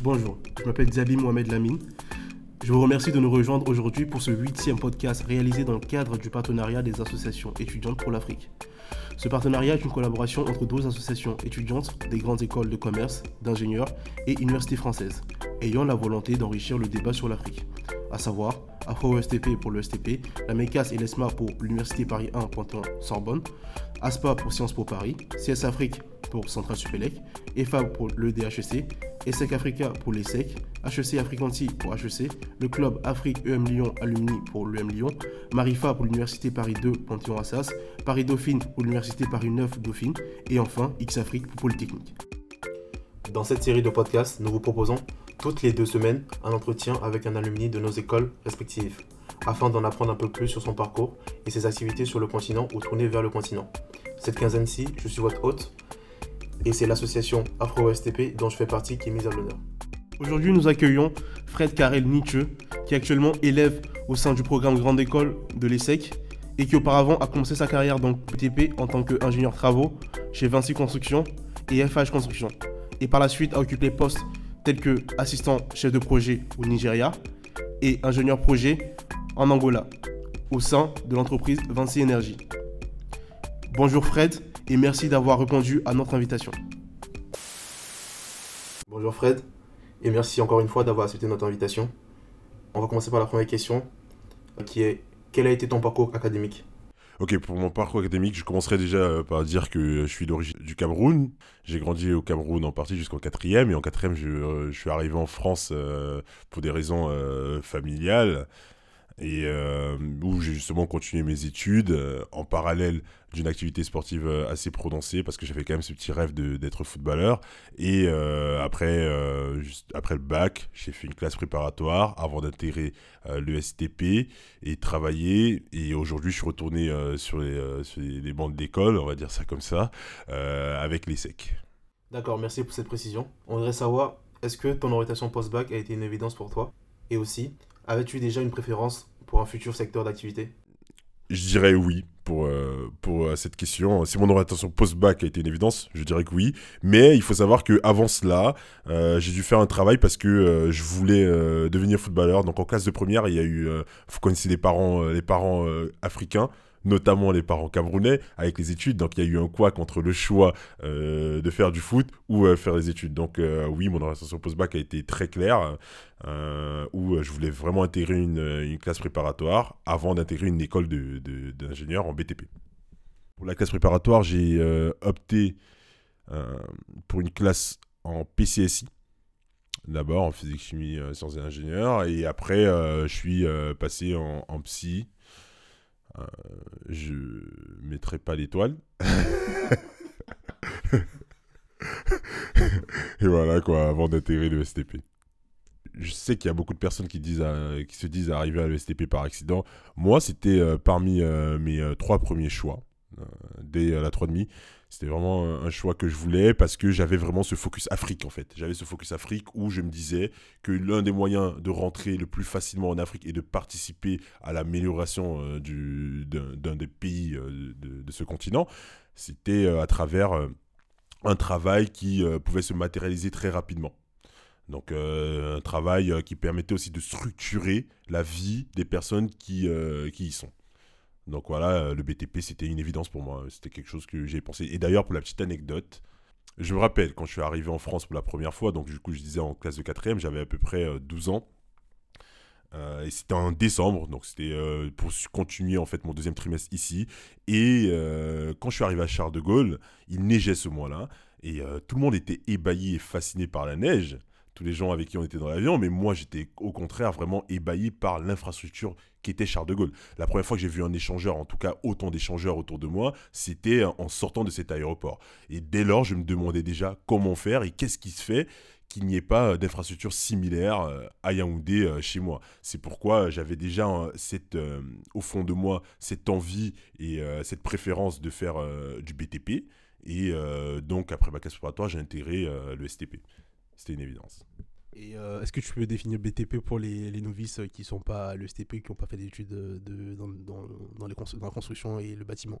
Bonjour, je m'appelle Zabi Mohamed Lamine. Je vous remercie de nous rejoindre aujourd'hui pour ce 8e podcast réalisé dans le cadre du partenariat des associations étudiantes pour l'Afrique. Ce partenariat est une collaboration entre 12 associations étudiantes des grandes écoles de commerce, d'ingénieurs et universités françaises, ayant la volonté d'enrichir le débat sur l'Afrique, à savoir Afro-STP pour le STP, la MECAS et l'ESMA pour l'Université Paris 1 Panthéon-Sorbonne, ASPA pour Sciences Po Paris, CS Afrique pour Centrale Supélec, EFAB pour le DHEC, ESSEC Africa pour l'ESSEC, HEC Africanti pour HEC, le club Afrique-EM Lyon-Alumni pour l'EM Lyon, Marifa pour l'Université Paris 2 Panthéon-Assas, Paris Dauphine pour l'Université Paris 9 Dauphine et enfin X Afrique pour Polytechnique. Dans cette série de podcasts, nous vous proposons toutes les 2 semaines un entretien avec un alumni de nos écoles respectives afin d'en apprendre un peu plus sur son parcours et ses activités sur le continent ou tournées vers le continent. Cette quinzaine-ci, je suis votre hôte, et c'est l'association Afro-STP dont je fais partie qui est mise à l'honneur. Aujourd'hui, nous accueillons Fred Carrel-Nitchieu, qui est actuellement élève au sein du programme Grande École de l'ESSEC et qui auparavant a commencé sa carrière dans le PTP en tant qu'ingénieur travaux chez Vinci Construction et FH Construction, et par la suite a occupé des postes tels que assistant chef de projet au Nigeria et ingénieur projet en Angola, au sein de l'entreprise Vinci Energies. Bonjour Fred, et merci d'avoir répondu à notre invitation. Bonjour Fred, et merci encore une fois d'avoir accepté notre invitation. On va commencer par la première question, qui est quel a été ton parcours académique ? Ok, pour mon parcours académique, je commencerai déjà par dire que je suis d'origine du Cameroun. J'ai grandi au Cameroun en partie jusqu'en 4e, et en 4e, je suis arrivé en France pour des raisons familiales, et où j'ai justement continué mes études en parallèle d'une activité sportive assez prononcée parce que j'avais quand même ce petit rêve d'être footballeur. Et après le bac, j'ai fait une classe préparatoire avant d'intégrer l'ESTP et travailler. Et aujourd'hui, je suis retourné sur les bancs de l'école, on va dire ça comme ça, avec l'ESSEC. D'accord, merci pour cette précision. On voudrait savoir, est-ce que ton orientation post-bac a été une évidence pour toi ? Et aussi, avais-tu déjà une préférence pour un futur secteur d'activité ? Je dirais oui pour cette question. Si mon orientation post-bac a été une évidence, je dirais que oui. Mais il faut savoir qu'avant cela, j'ai dû faire un travail parce que je voulais devenir footballeur. Donc en classe de première, il y a eu... vous connaissez les parents africains, notamment les parents camerounais, avec les études. Donc il y a eu un couac entre le choix de faire du foot ou faire les études. Donc oui, mon orientation post-bac a été très claire, où je voulais vraiment intégrer une classe préparatoire avant d'intégrer une école d'ingénieur en BTP. Pour la classe préparatoire, j'ai opté pour une classe en PCSI. D'abord en physique, chimie, sciences et ingénieurs. Et après, je suis passé en psy. Je ne mettrai pas l'étoile. Et voilà quoi, avant d'intégrer le STP. Je sais qu'il y a beaucoup de personnes qui se disent arriver à le STP par accident. Moi, c'était parmi mes 3 premiers choix. Dès la 3,5, c'était vraiment un choix que je voulais parce que j'avais vraiment ce focus Afrique en fait. J'avais ce focus Afrique où je me disais que l'un des moyens de rentrer le plus facilement en Afrique et de participer à l'amélioration d'un des pays de ce continent, c'était à travers un travail qui pouvait se matérialiser très rapidement. Donc un travail qui permettait aussi de structurer la vie des personnes qui y sont. Donc voilà, le BTP, c'était une évidence pour moi. C'était quelque chose que j'ai pensé. Et d'ailleurs, pour la petite anecdote, je me rappelle, quand je suis arrivé en France pour la première fois, donc du coup, je disais en classe de 4e, j'avais à peu près 12 ans. Et c'était en décembre, donc c'était pour continuer en fait mon 2e trimestre ici. Et quand je suis arrivé à Charles de Gaulle, il neigeait ce mois-là. Et tout le monde était ébahi et fasciné par la neige. Tous les gens avec qui on était dans l'avion, mais moi j'étais au contraire vraiment ébahi par l'infrastructure qui était Charles de Gaulle. La première fois que j'ai vu un échangeur, en tout cas autant d'échangeurs autour de moi, c'était en sortant de cet aéroport. Et dès lors, je me demandais déjà comment faire et qu'est-ce qui se fait qu'il n'y ait pas d'infrastructure similaire à Yaoundé chez moi. C'est pourquoi j'avais déjà au fond de moi cette envie et cette préférence de faire du BTP. Et donc après ma classe préparatoire, j'ai intégré le STP. C'était une évidence. Et est-ce que tu peux définir BTP pour les novices qui ne sont pas à l'ESTP, qui n'ont pas fait d'études dans la construction et le bâtiment ?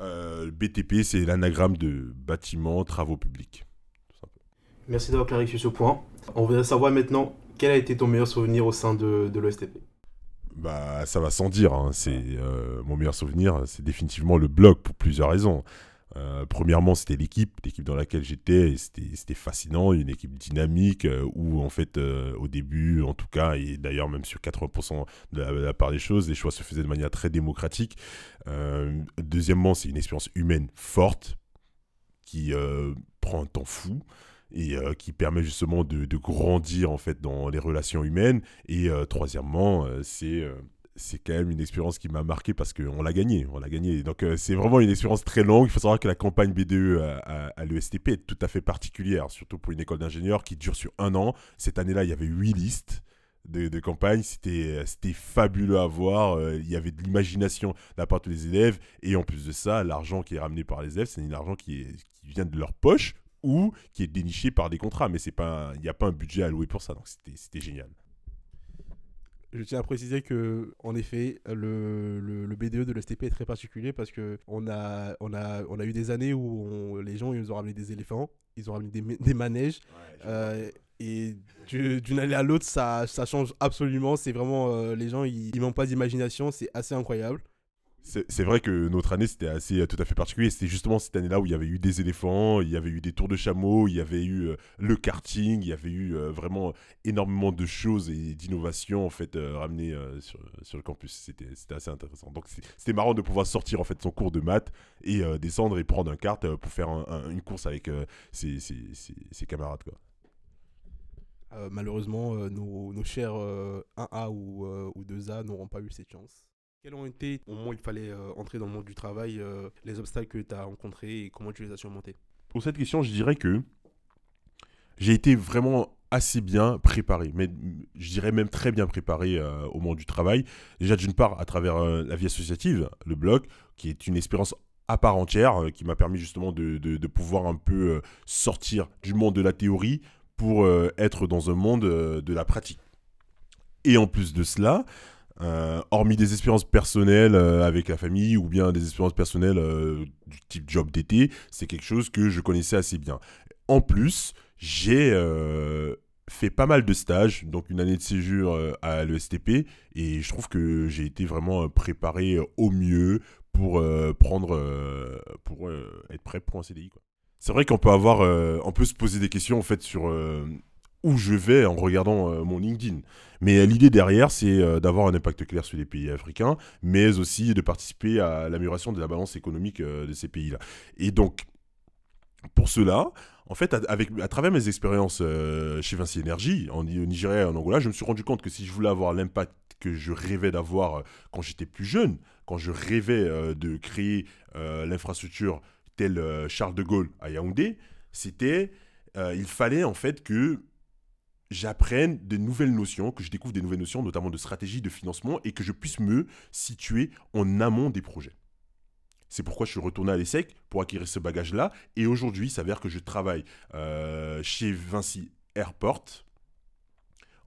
BTP, c'est l'anagramme de bâtiment, travaux publics. Tout simplement. Merci d'avoir clarifié ce point. On voudrait savoir maintenant, quel a été ton meilleur souvenir au sein de l'ESTP ? Bah, ça va sans dire, hein. Mon meilleur souvenir, c'est définitivement le blog pour plusieurs raisons. Premièrement, c'était l'équipe dans laquelle j'étais, et c'était fascinant, une équipe dynamique où en fait au début en tout cas, et d'ailleurs même sur 80% de la part des choses, les choix se faisaient de manière très démocratique. Deuxièmement, c'est une expérience humaine forte qui prend un temps fou et qui permet justement de grandir en fait dans les relations humaines. Et troisièmement, c'est quand même une expérience qui m'a marqué parce qu'on l'a gagnée. Donc, c'est vraiment une expérience très longue. Il faut savoir que la campagne BDE à l'ESTP est tout à fait particulière, surtout pour une école d'ingénieurs qui dure sur 1 an. Cette année-là, il y avait 8 listes de campagne. C'était fabuleux à voir. Il y avait de l'imagination de la part de tous les élèves. Et en plus de ça, l'argent qui est ramené par les élèves, c'est de l'argent qui vient de leur poche ou qui est déniché par des contrats. Mais il n'y a pas un budget alloué pour ça. Donc, c'était génial. Je tiens à préciser que, en effet, le BDE de l'ESTP est très particulier parce que on a eu des années où les gens ils nous ont ramené des éléphants, ils ont ramené des manèges, et d'une année à l'autre ça change absolument. C'est vraiment les gens ils manquent pas d'imagination, c'est assez incroyable. C'est vrai que notre année c'était assez tout à fait particulier. C'était justement cette année-là où il y avait eu des éléphants, il y avait eu des tours de chameaux, il y avait eu le karting, il y avait eu vraiment énormément de choses et d'innovations en fait ramenées sur le campus. C'était assez intéressant. Donc c'était marrant de pouvoir sortir en fait son cours de maths et descendre et prendre un kart pour faire une course avec ses camarades, quoi. Malheureusement, nos chers 1A ou 2A n'auront pas eu cette chance. Quels ont été, au moment où il fallait entrer dans le monde du travail, les obstacles que tu as rencontrés et comment tu les as surmontés ? Pour cette question, je dirais que j'ai été vraiment assez bien préparé, mais je dirais même très bien préparé au monde du travail. Déjà d'une part à travers la vie associative, le blog, qui est une expérience à part entière, qui m'a permis justement de pouvoir un peu sortir du monde de la théorie pour être dans un monde de la pratique. Et en plus de cela, hormis des expériences personnelles avec la famille ou bien des expériences personnelles du type job d'été, c'est quelque chose que je connaissais assez bien. En plus, j'ai fait pas mal de stages, donc une année de séjour à l'ESTP, et je trouve que j'ai été vraiment préparé au mieux pour être prêt pour un CDI, quoi. C'est vrai qu'on peut on peut se poser des questions en fait sur où je vais en regardant mon LinkedIn. Mais l'idée derrière, c'est d'avoir un impact clair sur les pays africains, mais aussi de participer à l'amélioration de la balance économique de ces pays-là. Et donc, pour cela, en fait, à travers mes expériences chez Vinci Energies, au Nigeria et en Angola, je me suis rendu compte que si je voulais avoir l'impact que je rêvais d'avoir quand j'étais plus jeune, quand je rêvais de créer l'infrastructure telle Charles de Gaulle à Yaoundé, il fallait en fait que j'apprenne des nouvelles notions, que je découvre des nouvelles notions, notamment de stratégie, de financement, et que je puisse me situer en amont des projets. C'est pourquoi je suis retourné à l'ESSEC pour acquérir ce bagage-là. Et aujourd'hui, il s'avère que je travaille chez Vinci Airports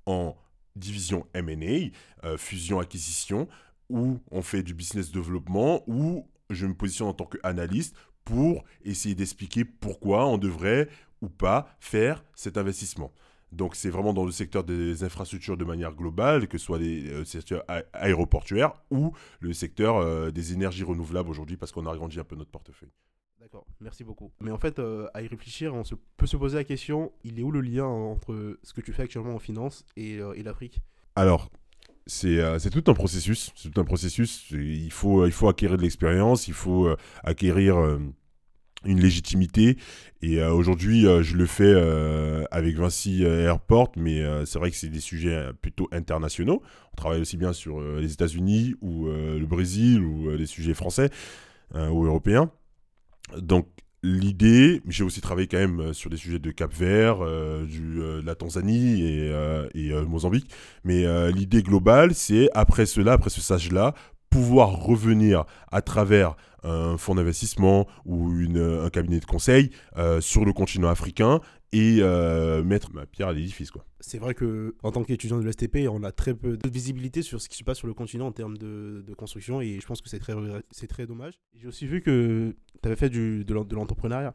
en division M&A, fusion-acquisition, où on fait du business développement, où je me positionne en tant qu'analyste pour essayer d'expliquer pourquoi on devrait ou pas faire cet investissement. Donc, c'est vraiment dans le secteur des infrastructures de manière globale, que ce soit le secteur aéroportuaire ou le secteur des énergies renouvelables aujourd'hui, parce qu'on a agrandi un peu notre portefeuille. D'accord, merci beaucoup. Mais en fait, à y réfléchir, peut se poser la question, il est où le lien entre ce que tu fais actuellement en finance et l'Afrique ? Alors, c'est tout un processus. Il faut acquérir de l'expérience, il faut acquérir une légitimité, et aujourd'hui je le fais avec Vinci Airport, mais c'est vrai que c'est des sujets plutôt internationaux. On travaille aussi bien sur les États-Unis ou le Brésil ou les sujets français ou européens. Donc l'idée, j'ai aussi travaillé quand même sur des sujets de Cap-Vert, de la Tanzanie et Mozambique, mais l'idée globale, c'est après ce stage-là, pouvoir revenir à travers un fonds d'investissement ou un cabinet de conseil sur le continent africain et mettre ma pierre à l'édifice, quoi. C'est vrai qu'en tant qu'étudiant de l'ESTP, on a très peu de visibilité sur ce qui se passe sur le continent en termes de construction, et je pense que c'est très dommage. J'ai aussi vu que tu avais fait de l'entrepreneuriat.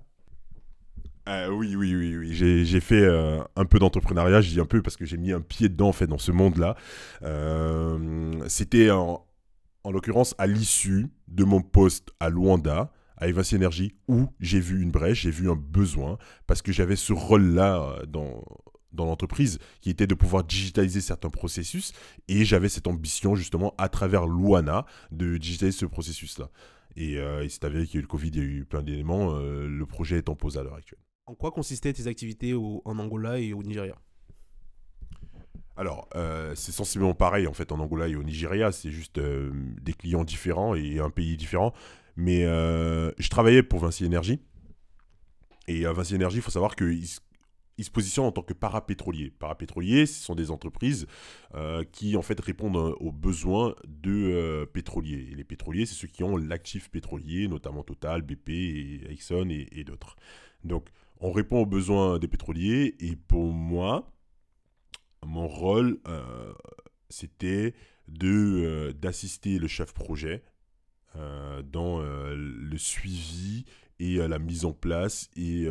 Oui. J'ai fait un peu d'entrepreneuriat, je dis un peu parce que j'ai mis un pied dedans en fait dans ce monde-là. C'était en l'occurrence à l'issue de mon poste à Luanda, à Evan Synergy, où j'ai vu une brèche, j'ai vu un besoin, parce que j'avais ce rôle-là dans l'entreprise, qui était de pouvoir digitaliser certains processus, et j'avais cette ambition justement à travers Luana de digitaliser ce processus-là. Et c'est avéré qu'il y a eu le Covid, il y a eu plein d'éléments, le projet est en pause à l'heure actuelle. En quoi consistaient tes activités en Angola et au Nigeria ? Alors, c'est sensiblement pareil en fait en Angola et au Nigeria, c'est juste des clients différents et un pays différent, mais je travaillais pour Vinci Energies, et à Vinci Energies, il faut savoir que ils se positionnent en tant que parapétroliers. Parapétroliers, ce sont des entreprises qui en fait répondent aux besoins de pétroliers. Et les pétroliers, c'est ceux qui ont l'actif pétrolier, notamment Total, BP, et Exxon et d'autres. Donc, on répond aux besoins des pétroliers. Et pour moi, mon rôle, c'était d'assister le chef projet dans le suivi et la mise en place et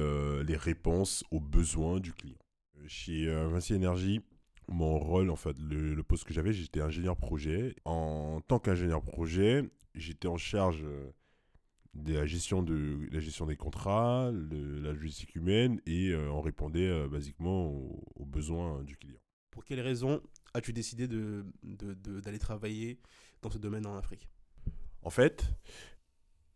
les réponses aux besoins du client. Chez Vinci Energies, mon rôle, en fait, le poste que j'avais, j'étais ingénieur projet. En tant qu'ingénieur projet, j'étais en charge de la gestion des contrats, la logistique humaine, et on répondait basiquement aux besoins du client. Pour quelles raisons as-tu décidé d'aller travailler dans ce domaine en Afrique ? En fait,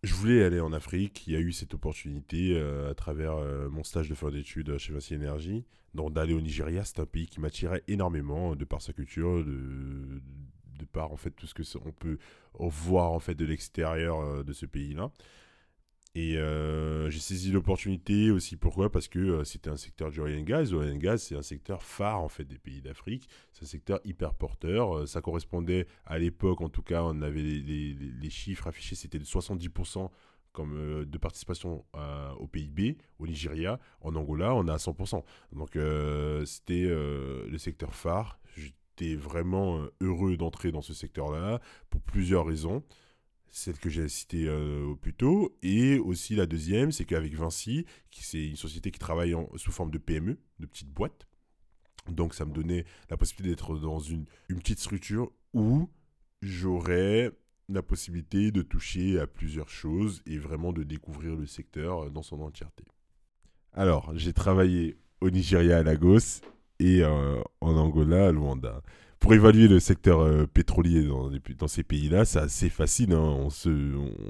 je voulais aller en Afrique. Il y a eu cette opportunité à travers mon stage de fin d'études chez Vinci Energies d'aller au Nigeria. C'est un pays qui m'attirait énormément de par sa culture, de par en fait tout ce que on peut voir en fait de l'extérieur de ce pays-là. Et j'ai saisi l'opportunité aussi. Pourquoi ? Parce que c'était un secteur du oil and gas. Le oil and gas, c'est un secteur phare en fait des pays d'Afrique. C'est un secteur hyper porteur. Ça correspondait à l'époque, en tout cas, on avait les chiffres affichés, c'était de 70% comme de participation au PIB, au Nigeria. En Angola, on a 100%. Donc c'était le secteur phare. J'étais vraiment heureux d'entrer dans ce secteur-là pour plusieurs raisons. Celle que j'ai citée plus tôt, et aussi la deuxième, c'est qu'avec Vinci, c'est une société qui travaille sous forme de PME, de petites boîtes, donc ça me donnait la possibilité d'être dans une petite structure où j'aurais la possibilité de toucher à plusieurs choses et vraiment de découvrir le secteur dans son entièreté. Alors, j'ai travaillé au Nigeria à Lagos et en Angola à Luanda. Pour évaluer le secteur pétrolier dans ces pays-là, c'est assez facile. Hein. On se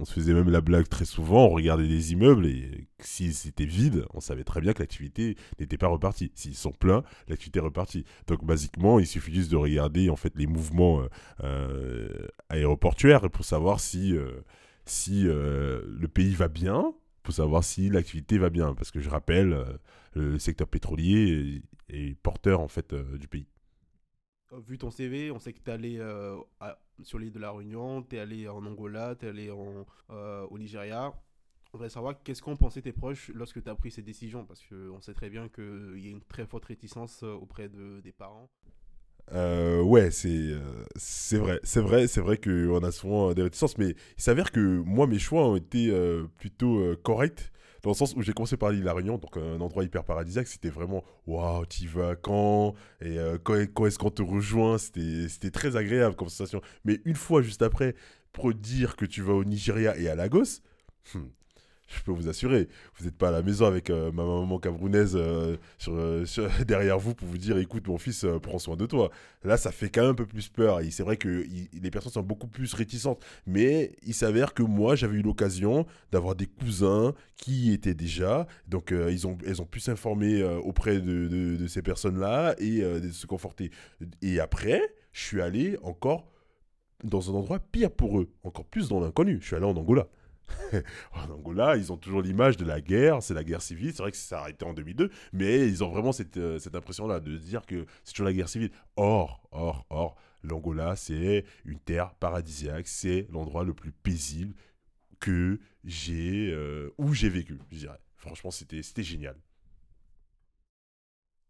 faisait même la blague très souvent, on regardait les immeubles et s'ils étaient vides, on savait très bien que l'activité n'était pas repartie. S'ils sont pleins, l'activité est repartie. Donc, basiquement, il suffit juste de regarder en fait, les mouvements aéroportuaires pour savoir si le pays va bien, pour savoir si l'activité va bien. Parce que je rappelle, le secteur pétrolier est porteur en fait, du pays. Vu ton CV, on sait que tu es allé sur l'île de la Réunion, tu es allé en Angola, tu es allé au Nigeria. On voudrait savoir qu'est-ce qu'ont pensé tes proches lorsque tu as pris ces décisions, parce qu'on sait très bien qu'il y a une très forte réticence auprès des parents. Ouais, c'est vrai qu'on a souvent des réticences, mais il s'avère que moi, mes choix ont été plutôt corrects. Dans le sens où j'ai commencé par l'île de la Réunion, donc un endroit hyper paradisiaque, c'était vraiment « Waouh, t'y vas quand ?» Et quand est-ce qu'on te rejoint ? C'était très agréable comme sensation. Mais une fois, juste après, pour dire que tu vas au Nigeria et à Lagos, je peux vous assurer, vous n'êtes pas à la maison avec ma maman camerounaise derrière vous pour vous dire « Écoute, mon fils, prends soin de toi. » Là, ça fait quand même un peu plus peur. Et c'est vrai que les personnes sont beaucoup plus réticentes. Mais il s'avère que moi, j'avais eu l'occasion d'avoir des cousins qui y étaient déjà. Donc, elles ont pu s'informer auprès de ces personnes-là et se conforter. Et après, je suis allé encore dans un endroit pire pour eux, encore plus dans l'inconnu. Je suis allé en Angola. En Angola, ils ont toujours l'image de la guerre, c'est la guerre civile, c'est vrai que ça s'est arrêté en 2002, mais ils ont vraiment cette impression-là de dire que c'est toujours la guerre civile. Or, l'Angola, c'est une terre paradisiaque, c'est l'endroit le plus paisible que où j'ai vécu, je dirais. Franchement, c'était génial.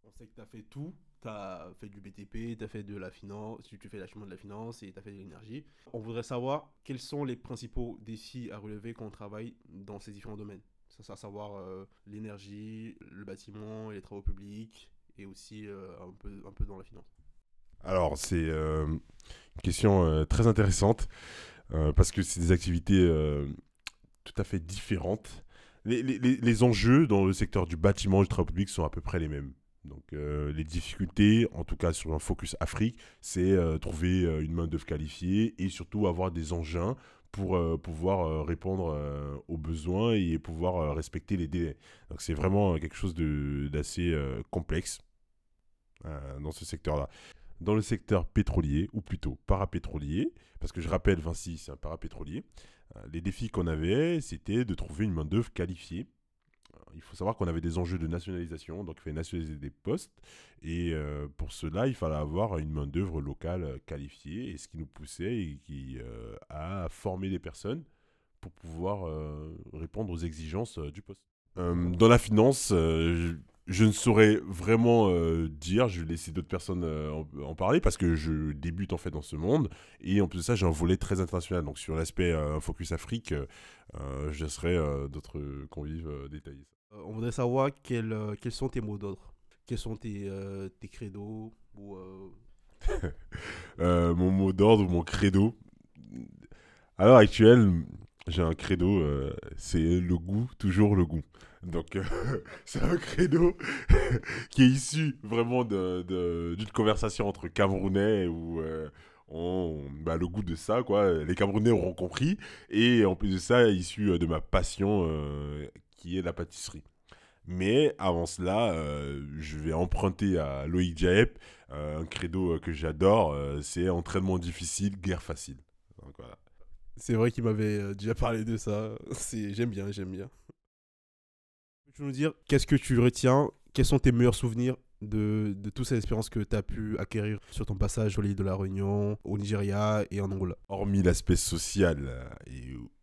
On sait que tu as fait tout. Tu as fait du BTP, tu as fait de la finance, tu fais l'acheminement de la finance et tu as fait de l'énergie. On voudrait savoir quels sont les principaux défis à relever quand on travaille dans ces différents domaines. à savoir l'énergie, le bâtiment et les travaux publics, et aussi un peu dans la finance. Alors, c'est une question très intéressante, parce que c'est des activités tout à fait différentes. Les enjeux dans le secteur du bâtiment et du travail public sont à peu près les mêmes. Donc, les difficultés, en tout cas sur un focus Afrique, c'est trouver une main-d'œuvre qualifiée et surtout avoir des engins pour pouvoir répondre aux besoins et pouvoir respecter les délais. Donc, c'est vraiment quelque chose d'assez complexe dans ce secteur-là. Dans le secteur pétrolier, ou plutôt parapétrolier, parce que je rappelle, Vinci, c'est un parapétrolier, les défis qu'on avait, c'était de trouver une main-d'œuvre qualifiée. Il faut savoir qu'on avait des enjeux de nationalisation, donc il fallait nationaliser des postes, et pour cela, il fallait avoir une main-d'œuvre locale qualifiée, et ce qui nous poussait et qui a formé des personnes pour pouvoir répondre aux exigences du poste. Dans la finance, je ne saurais vraiment dire, je vais laisser d'autres personnes en parler parce que je débute en fait dans ce monde et en plus de ça j'ai un volet très international, donc sur l'aspect Focus Afrique, je laisserai d'autres convives détailler ça. On voudrait savoir quels sont tes mots d'ordre, quels sont tes credos ou mon mot d'ordre ou mon credo. À l'heure actuelle, j'ai un credo, c'est le goût, toujours le goût. Donc, c'est un credo qui est issu vraiment d'une conversation entre Camerounais où le goût de ça, quoi. Les Camerounais auront compris. Et en plus de ça, issu de ma passion qui est la pâtisserie. Mais avant cela, je vais emprunter à Loïc Jaep un credo que j'adore, c'est entraînement difficile, guerre facile. Donc, voilà. C'est vrai qu'il m'avait déjà parlé de ça. J'aime bien. Tu veux nous dire, qu'est-ce que tu retiens? Quels sont tes meilleurs souvenirs de toutes ces expériences que tu as pu acquérir sur ton passage au l'île de la Réunion, au Nigeria et en Angola? Hormis l'aspect social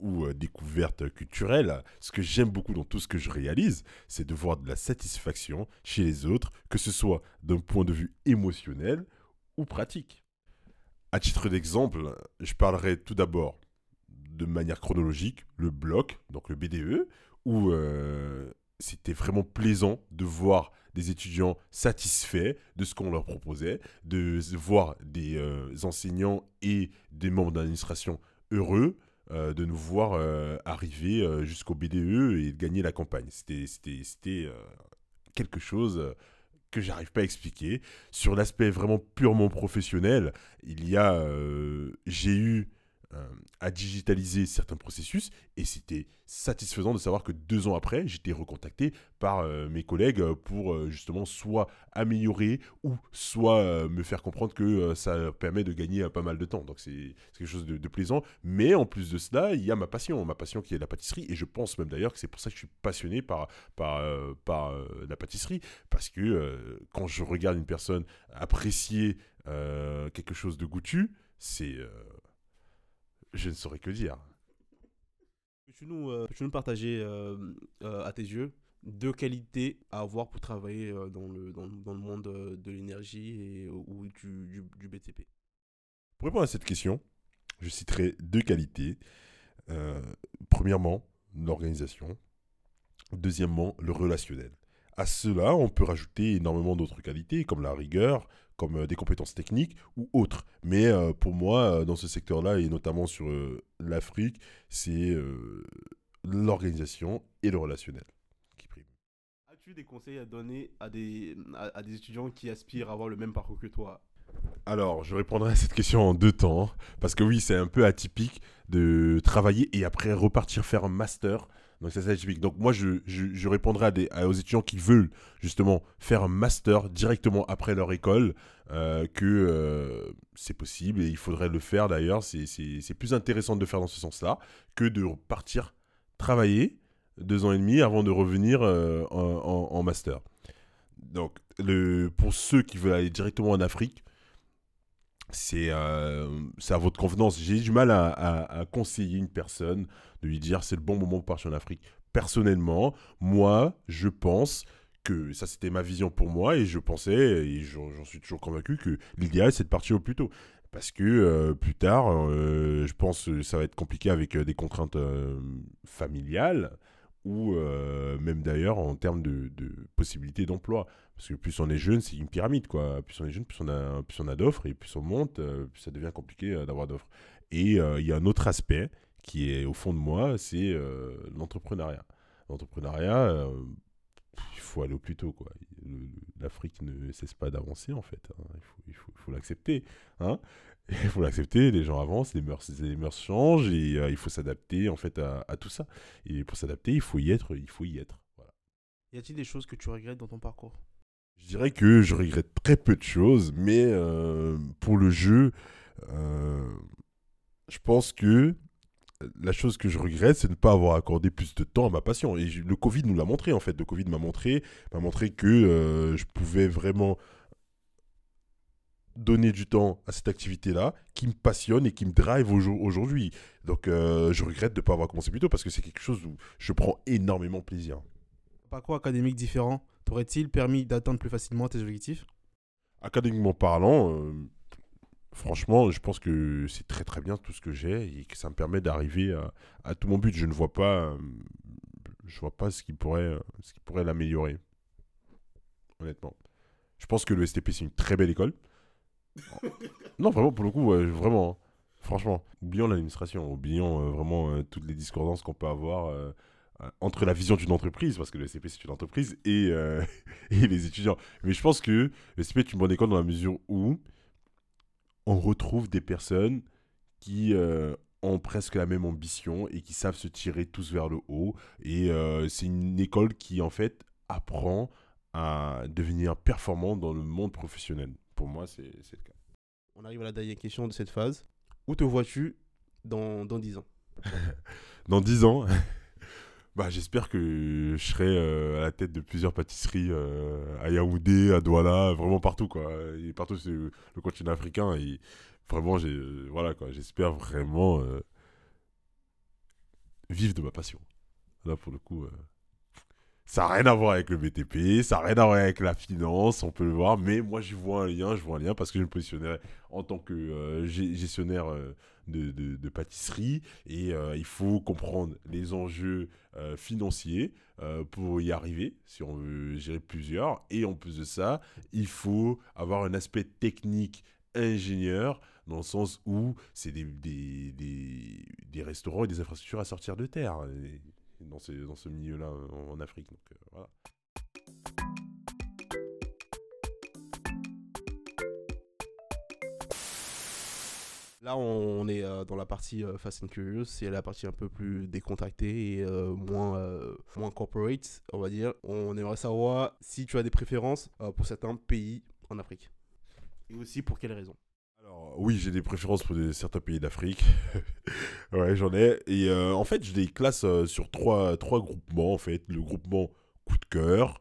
ou découverte culturelle, ce que j'aime beaucoup dans tout ce que je réalise, c'est de voir de la satisfaction chez les autres, que ce soit d'un point de vue émotionnel ou pratique. À titre d'exemple, je parlerai tout d'abord de manière chronologique, le bloc, donc le BDE, où... c'était vraiment plaisant de voir des étudiants satisfaits de ce qu'on leur proposait, de voir des enseignants et des membres d'administration heureux de nous voir arriver jusqu'au BDE et de gagner la campagne. C'était quelque chose que j'arrive pas à expliquer. Sur l'aspect vraiment purement professionnel, j'ai eu à digitaliser certains processus et c'était satisfaisant de savoir que 2 ans après, j'étais recontacté par mes collègues pour justement soit améliorer ou soit me faire comprendre que ça permet de gagner pas mal de temps. Donc c'est quelque chose de plaisant, mais en plus de cela, il y a ma passion qui est la pâtisserie, et je pense même d'ailleurs que c'est pour ça que je suis passionné par la pâtisserie, parce que quand je regarde une personne apprécier quelque chose de goûtu, c'est... je ne saurais que dire. Peux-tu nous partager à tes yeux 2 qualités à avoir pour travailler dans le monde de l'énergie ou du BTP? Pour répondre à cette question, je citerai 2 qualités. Premièrement, l'organisation. Deuxièmement, le relationnel. À cela, on peut rajouter énormément d'autres qualités comme la rigueur, comme des compétences techniques ou autres. Mais pour moi, dans ce secteur-là, et notamment sur l'Afrique, c'est l'organisation et le relationnel qui prime. As-tu des conseils à donner à des étudiants qui aspirent à avoir le même parcours que toi ? Alors, je répondrai à cette question en 2 temps, parce que oui, c'est un peu atypique de travailler et après repartir faire un master. Donc, c'est ça typique. Donc, moi, je répondrai aux étudiants qui veulent justement faire un master directement après leur école, que c'est possible et il faudrait le faire d'ailleurs. C'est plus intéressant de le faire dans ce sens-là que de partir travailler 2 ans et demi avant de revenir en master. Donc, pour ceux qui veulent aller directement en Afrique, c'est à votre convenance. J'ai du mal à conseiller une personne, de lui dire c'est le bon moment pour partir en Afrique. Personnellement, moi, je pense que ça, c'était ma vision pour moi, et je pensais, et j'en suis toujours convaincu, que l'idéal, c'est de partir au plus tôt. Parce que plus tard, je pense que ça va être compliqué avec des contraintes familiales ou même d'ailleurs en termes de possibilités d'emploi. Parce que plus on est jeune, c'est une pyramide, quoi. Plus on est jeune, plus on a d'offres, et plus on monte, plus ça devient compliqué d'avoir d'offres. Et il y a un autre aspect qui est au fond de moi, c'est l'entrepreneuriat. L'entrepreneuriat, il faut aller au plus tôt, quoi. L'Afrique ne cesse pas d'avancer, en fait. Hein. Il faut l'accepter, hein. Il faut l'accepter, les gens avancent, les mœurs changent, et il faut s'adapter en fait à tout ça. Et pour s'adapter, il faut y être. Voilà. Y a-t-il des choses que tu regrettes dans ton parcours ? Je dirais que je regrette très peu de choses, mais pour le jeu, je pense que la chose que je regrette, c'est de ne pas avoir accordé plus de temps à ma passion. Et le Covid nous l'a montré, en fait. Le Covid m'a montré que je pouvais vraiment donner du temps à cette activité-là qui me passionne et qui me drive aujourd'hui. Donc, je regrette de ne pas avoir commencé plus tôt parce que c'est quelque chose où je prends énormément plaisir. Un parcours académique différent t'aurait-il permis d'atteindre plus facilement tes objectifs ? Académiquement parlant, franchement, je pense que c'est très très bien tout ce que j'ai et que ça me permet d'arriver à tout mon but. Je ne vois pas ce qui pourrait l'améliorer, honnêtement. Je pense que le STP, c'est une très belle école. Non, vraiment, pour le coup, vraiment, franchement, oublions l'administration, oublions vraiment toutes les discordances qu'on peut avoir entre la vision d'une entreprise, parce que le STP c'est une entreprise, et les étudiants. Mais je pense que le STP est une bonne école dans la mesure où on retrouve des personnes qui ont presque la même ambition et qui savent se tirer tous vers le haut. Et c'est une école qui, en fait, apprend à devenir performant dans le monde professionnel. Pour moi, c'est le cas. On arrive à la dernière question de cette phase. Où te vois-tu dans 10 ans ? Dans 10 ans, j'espère que je serai à la tête de plusieurs pâtisseries à Yaoundé, à Douala, vraiment partout, quoi. Et partout sur le continent africain. Et vraiment, j'espère vraiment vivre de ma passion. Là, pour le coup... Ça n'a rien à voir avec le BTP, ça n'a rien à voir avec la finance, on peut le voir. Mais moi, je vois un lien parce que je me positionnais en tant que gestionnaire de pâtisserie. Et il faut comprendre les enjeux financiers pour y arriver, si on veut gérer plusieurs. Et en plus de ça, il faut avoir un aspect technique ingénieur, dans le sens où c'est des restaurants et des infrastructures à sortir de terre. Dans ce milieu-là en Afrique. Donc, voilà. Là, on est dans la partie Fast and Curious, c'est la partie un peu plus décontractée et moins corporate, on va dire. On aimerait savoir si tu as des préférences pour certains pays en Afrique. Et aussi pour quelles raisons ? Alors, oui, j'ai des préférences pour certains pays d'Afrique. Ouais, j'en ai. Et en fait, je les classe sur trois groupements. En fait, le groupement coup de cœur,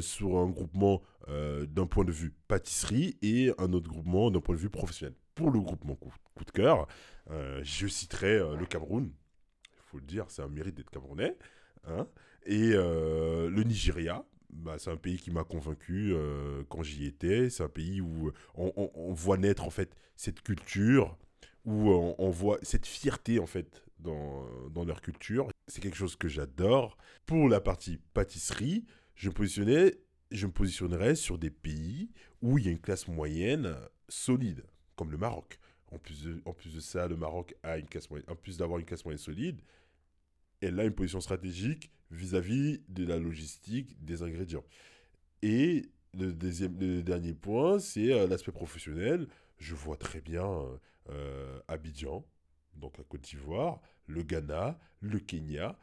sur un groupement d'un point de vue pâtisserie et un autre groupement d'un point de vue professionnel. Pour le groupement coup de cœur, je citerai le Cameroun. Il faut le dire, c'est un mérite d'être camerounais. Hein. Et le Nigeria. C'est un pays qui m'a convaincu quand j'y étais. C'est un pays où on voit naître en fait cette culture, où on voit cette fierté en fait dans leur culture. C'est quelque chose que j'adore. Pour la partie pâtisserie, je me positionnerais sur des pays où il y a une classe moyenne solide, comme le Maroc. En plus de ça, le Maroc a une classe moyenne. En plus d'avoir une classe moyenne solide, elle a une position stratégique vis-à-vis de la logistique des ingrédients. Et le dernier point, c'est l'aspect professionnel. Je vois très bien Abidjan, donc la Côte d'Ivoire, le Ghana, le Kenya.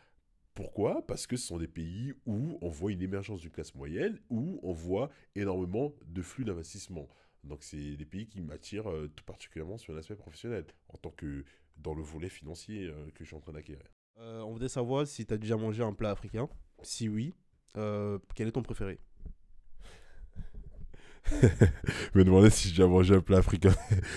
Pourquoi ? Parce que ce sont des pays où on voit une émergence d'une classe moyenne, où on voit énormément de flux d'investissement. Donc c'est des pays qui m'attirent tout particulièrement sur l'aspect professionnel, en tant que dans le volet financier que je suis en train d'acquérir. On voudrait savoir si tu as déjà mangé un plat africain. Si oui, quel est ton préféré ? Je me demandais si j'ai déjà mangé un plat africain.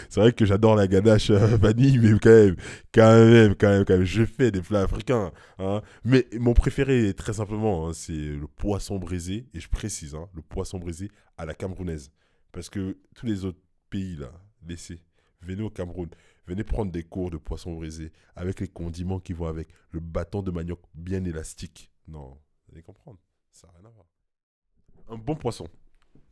C'est vrai que j'adore la ganache vanille, mais quand même, je fais des plats africains. Hein. Mais mon préféré, très simplement, c'est le poisson brisé. Et je précise, le poisson brisé à la camerounaise. Parce que tous les autres pays, là, laissez. Venez au Cameroun, venez prendre des cours de poisson brisé avec les condiments qui vont avec, le bâton de manioc bien élastique. Non, vous allez comprendre. Ça n'a rien à voir. Un bon poisson.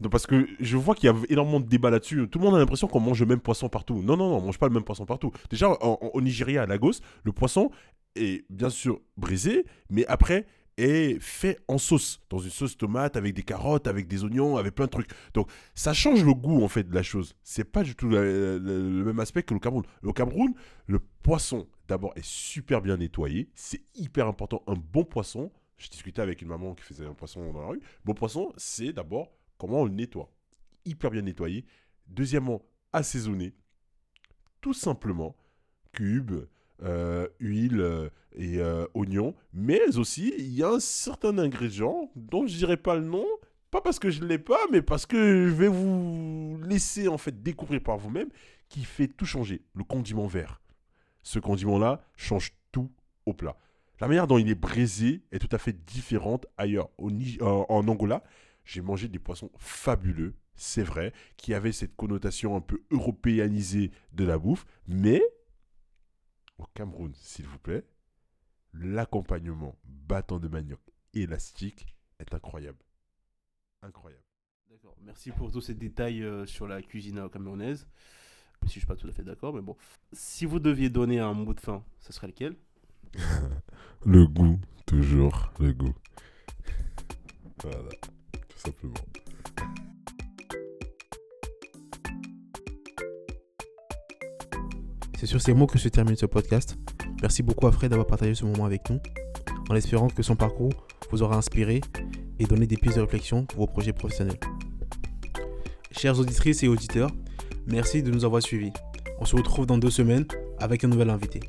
Non, parce que je vois qu'il y a énormément de débats là-dessus. Tout le monde a l'impression qu'on mange le même poisson partout. Non, non, non, on ne mange pas le même poisson partout. Déjà, au Nigeria, à Lagos, le poisson est bien sûr brisé, mais après est fait en sauce. Dans une sauce tomate, avec des carottes, avec des oignons, avec plein de trucs. Donc, ça change le goût, en fait, de la chose. Ce n'est pas du tout le même aspect que le Cameroun. Au Cameroun, le poisson, d'abord, est super bien nettoyé. C'est hyper important. Un bon poisson, je discutais avec une maman qui faisait un poisson dans la rue. Bon poisson, c'est d'abord... comment on le nettoie? Hyper bien nettoyé. Deuxièmement, assaisonné. Tout simplement, cubes, huile et oignons. Mais aussi, il y a un certain ingrédient dont je ne dirai pas le nom. Pas parce que je ne l'ai pas, mais parce que je vais vous laisser en fait découvrir par vous-même, qui fait tout changer. Le condiment vert. Ce condiment-là change tout au plat. La manière dont il est braisé est tout à fait différente ailleurs. En Angola, j'ai mangé des poissons fabuleux, c'est vrai, qui avaient cette connotation un peu européanisée de la bouffe. Mais au Cameroun, s'il vous plaît, l'accompagnement battant de manioc élastique est incroyable. Incroyable. D'accord, merci pour tous ces détails sur la cuisine camerounaise. Si je ne suis pas tout à fait d'accord, mais bon. Si vous deviez donner un mot de fin, ce serait lequel? Le goût, toujours le goût. Voilà. Simplement. C'est sur ces mots que se termine ce podcast. Merci beaucoup à Fred d'avoir partagé ce moment avec nous, en espérant que son parcours vous aura inspiré et donné des pistes de réflexion pour vos projets professionnels. Chères auditrices et auditeurs, merci de nous avoir suivis. On se retrouve dans 2 semaines avec un nouvel invité.